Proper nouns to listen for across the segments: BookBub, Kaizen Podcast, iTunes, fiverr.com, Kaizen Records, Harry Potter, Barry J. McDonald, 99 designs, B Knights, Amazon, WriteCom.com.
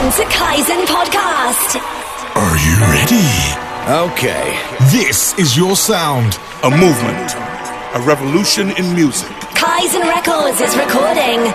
Welcome to Kaizen Podcast. Are you ready? Okay. This is your sound. A movement. A revolution in music. Kaizen Records is recording.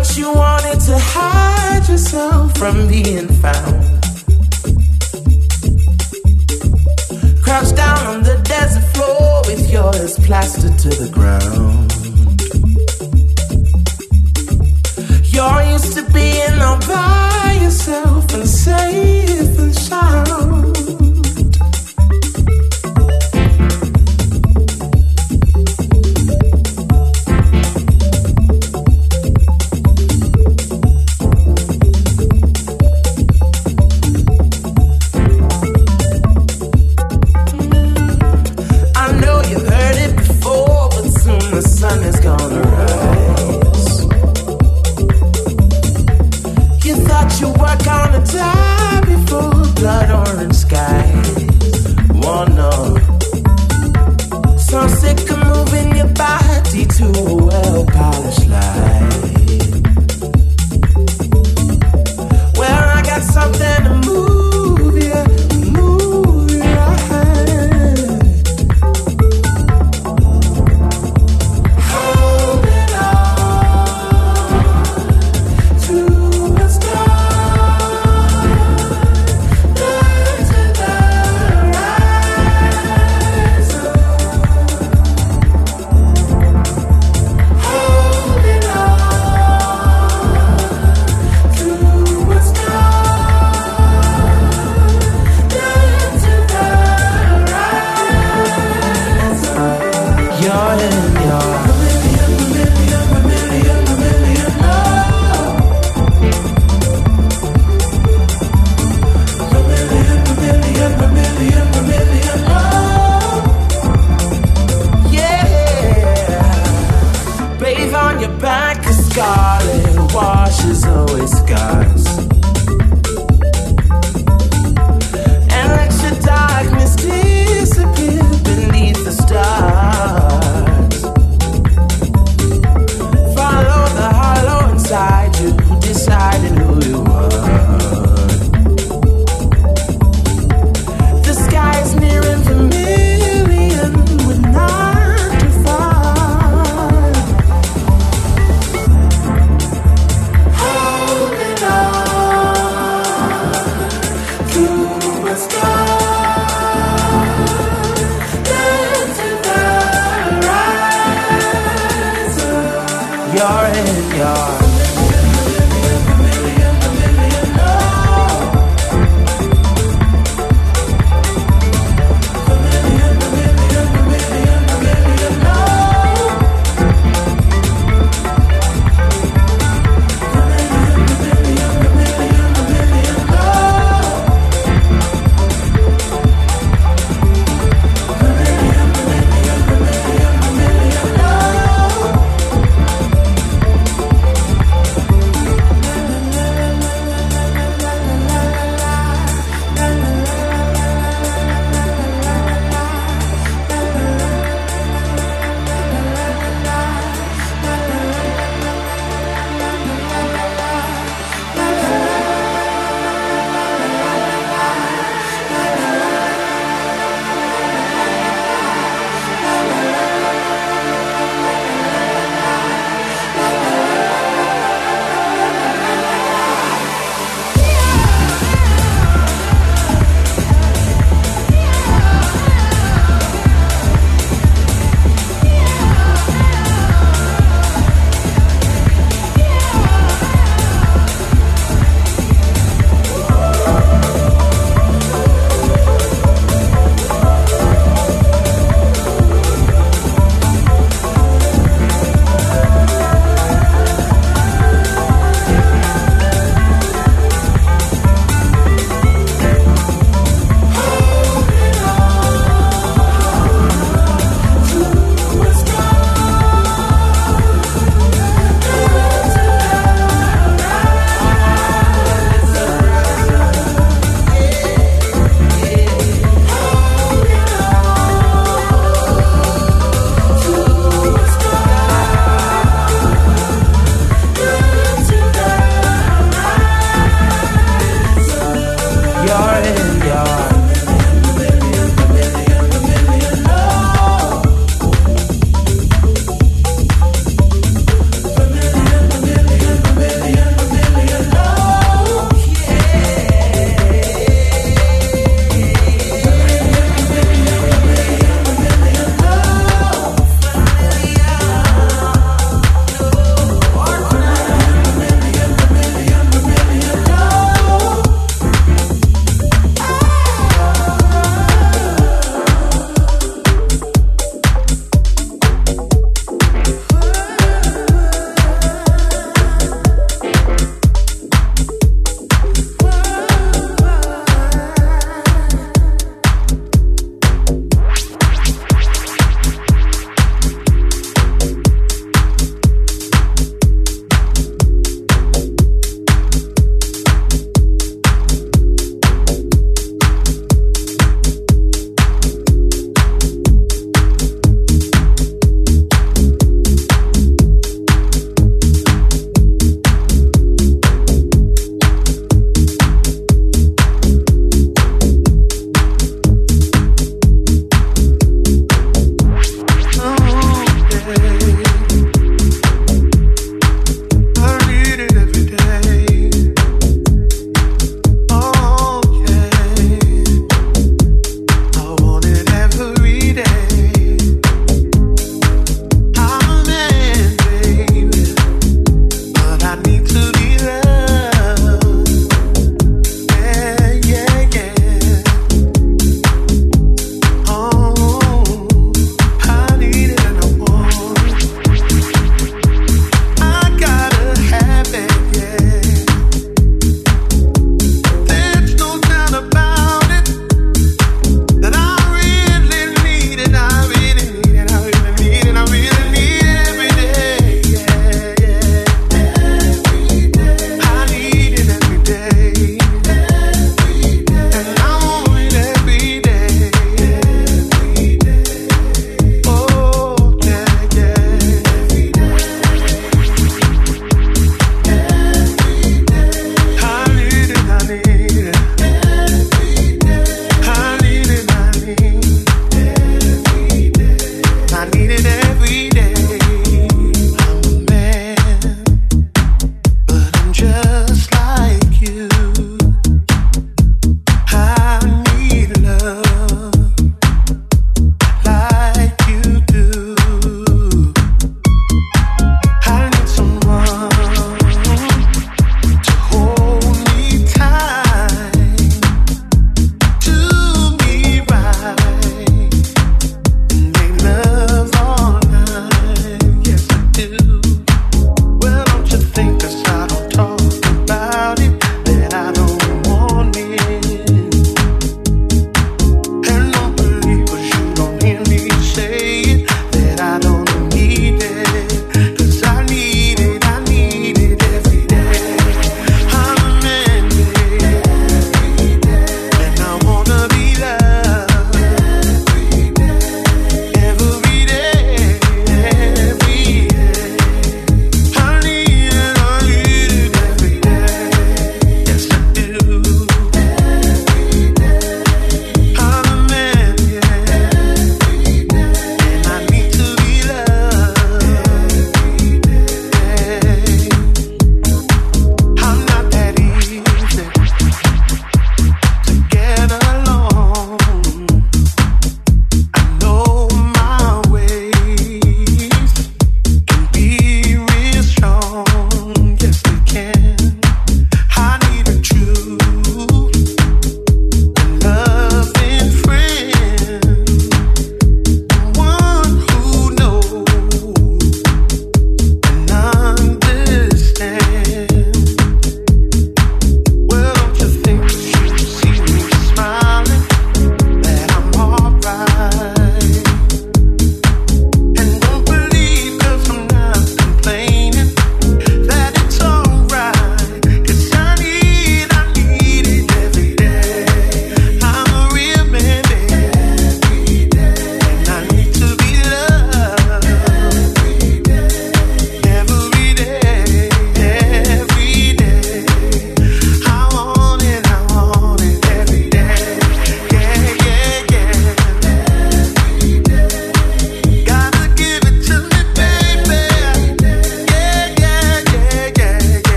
but you wanted to hide yourself from being found. Crouched down on the desert floor with yours plastered to the ground. You're used to being all by yourself and safe and sound.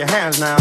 your hands now.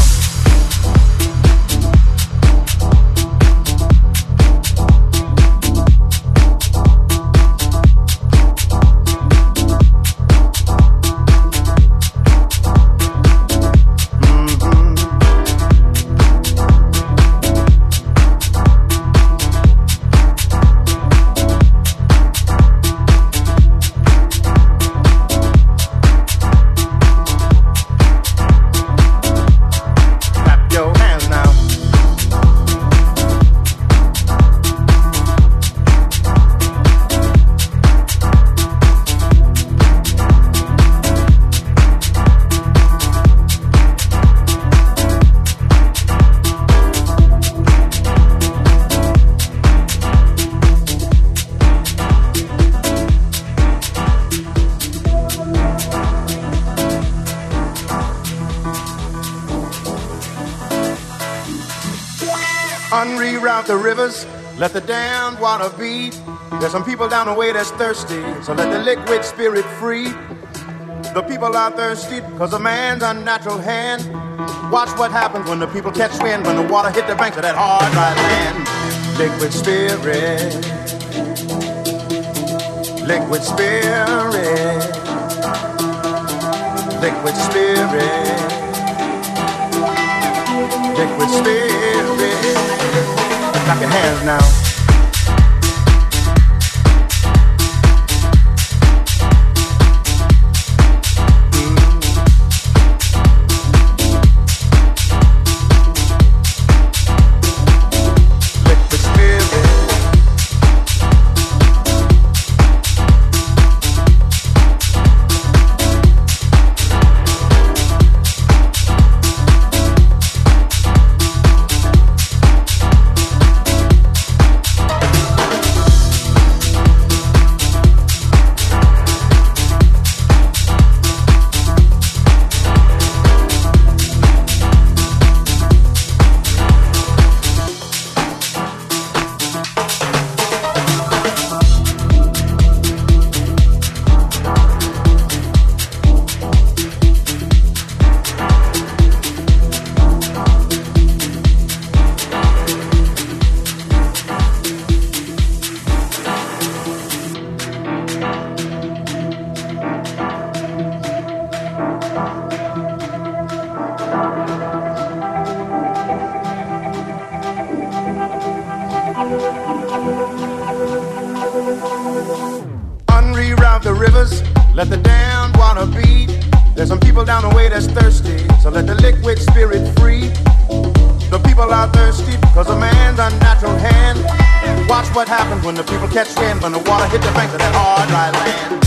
Unreroute the rivers, let the damned water be. There's some people down the way that's thirsty, so let the liquid spirit free. The people are thirsty because of man's unnatural hand. Watch what happens when the people catch wind, when the water hit the banks of that hard, dry land. Liquid spirit, liquid spirit, liquid spirit, liquid spirit. Clap your hands now. Unreroute the rivers, let the damned water be. There's some people down the way that's thirsty, so let the liquid spirit free. The people are thirsty because of man's unnatural hand. Watch what happens when the people catch wind, when the water hit the banks of that hard, dry land.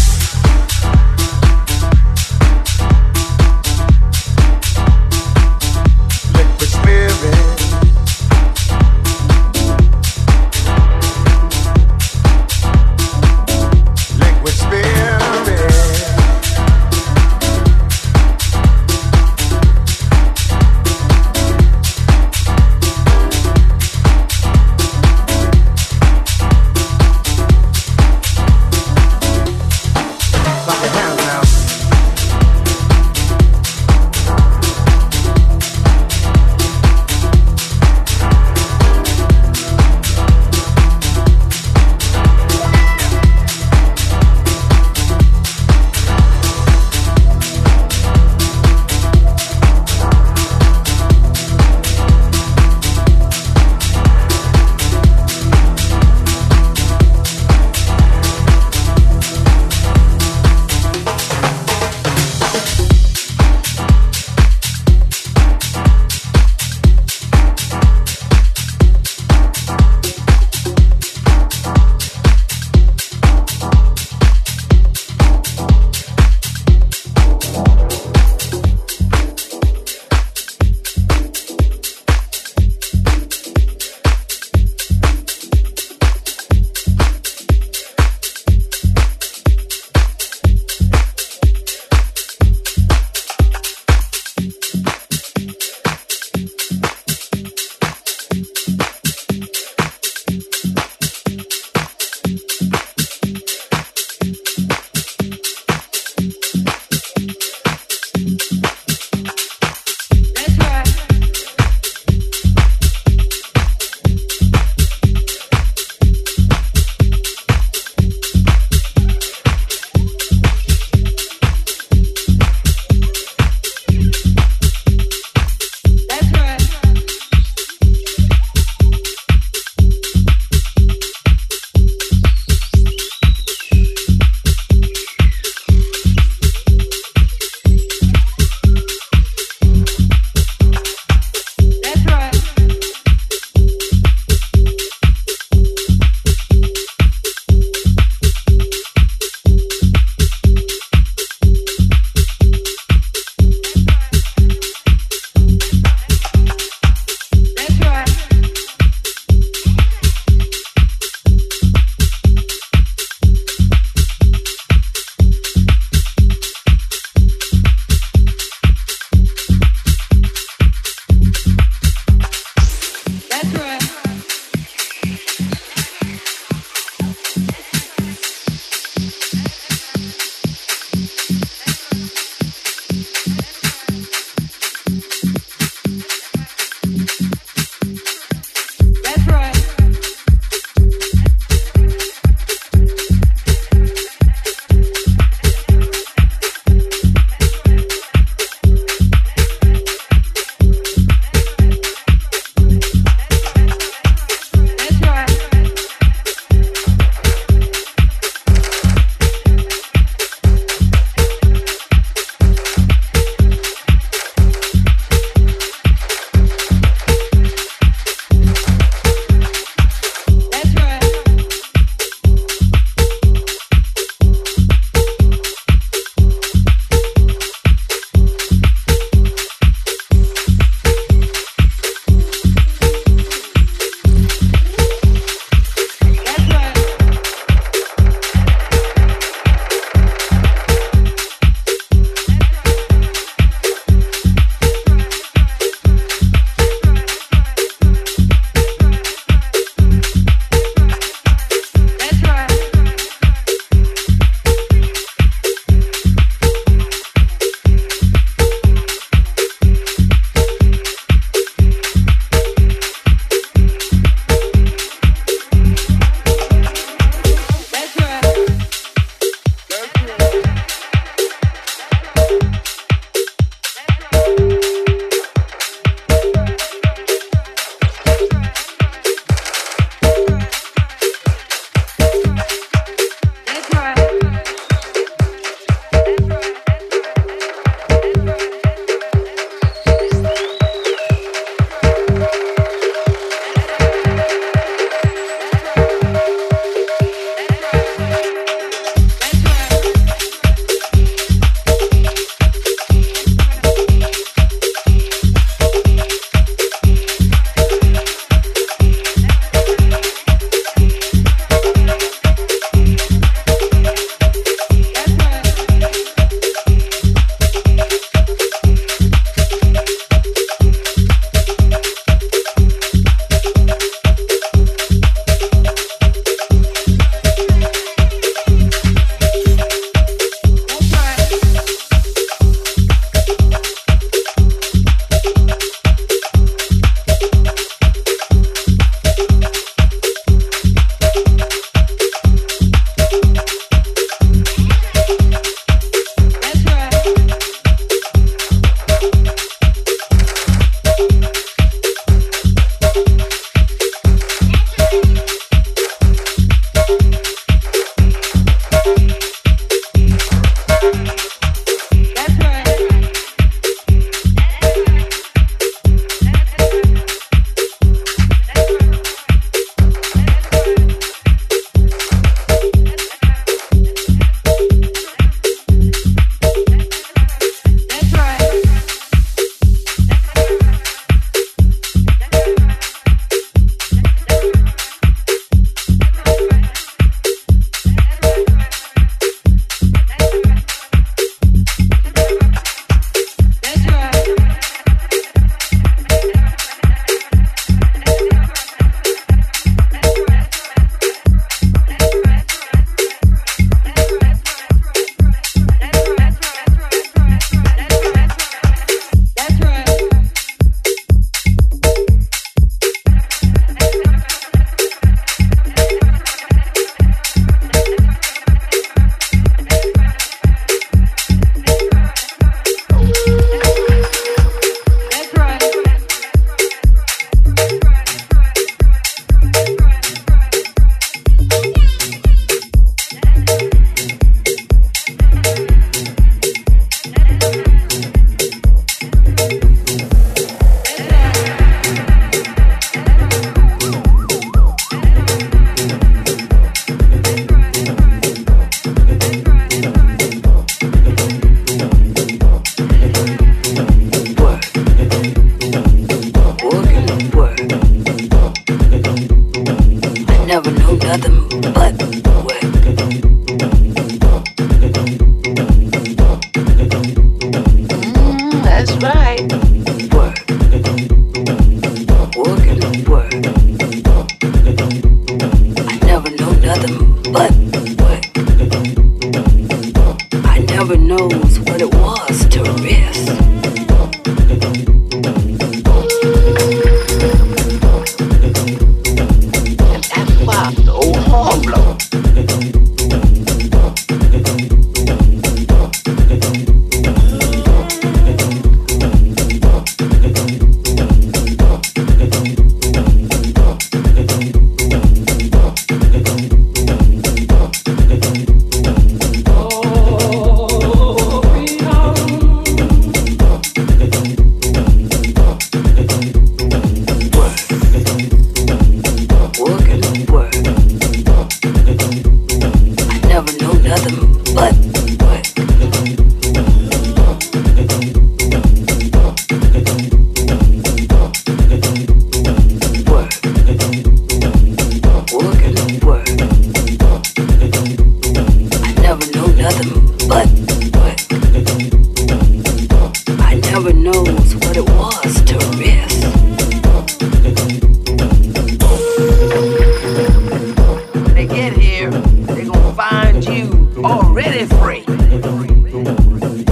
already free.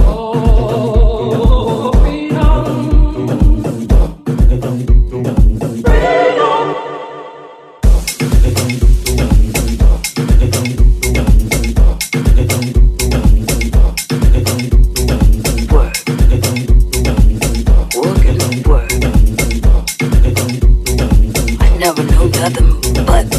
Oh, freedom. Freedom. Work and work. I never knew nothing but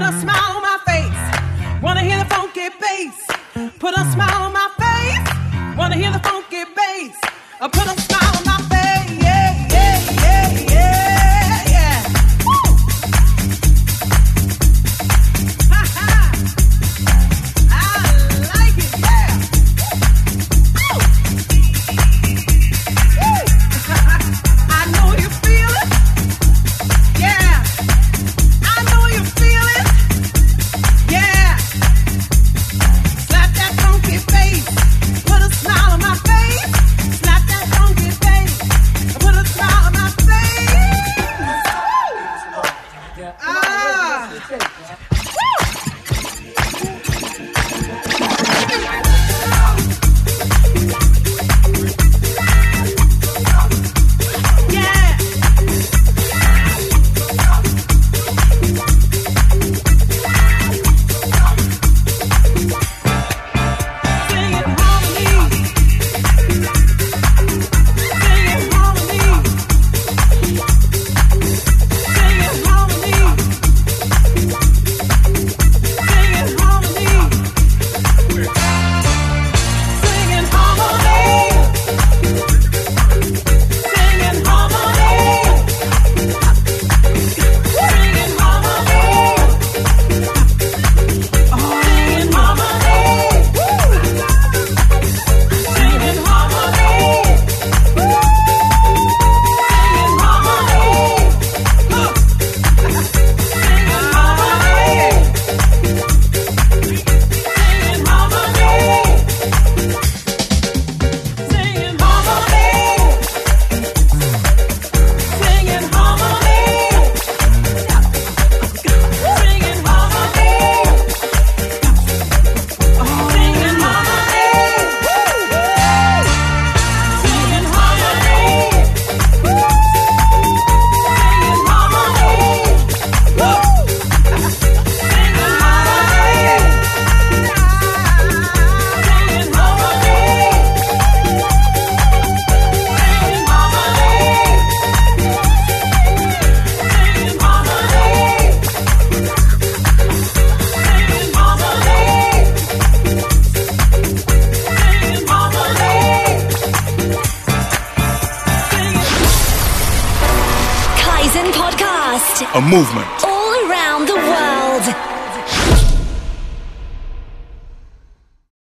Put a smile on my face. Wanna hear the funky bass. Put a smile on my face. Wanna hear the funky bass. I put a smile on my face. Yeah, yeah, yeah, yeah, yeah. Woo! Ha ha. I like it, yeah. Woo! I know you feel it. Yeah. I know you feel it. Yeah. Slap that funky face. Put a smile on my face. Movement all around the world.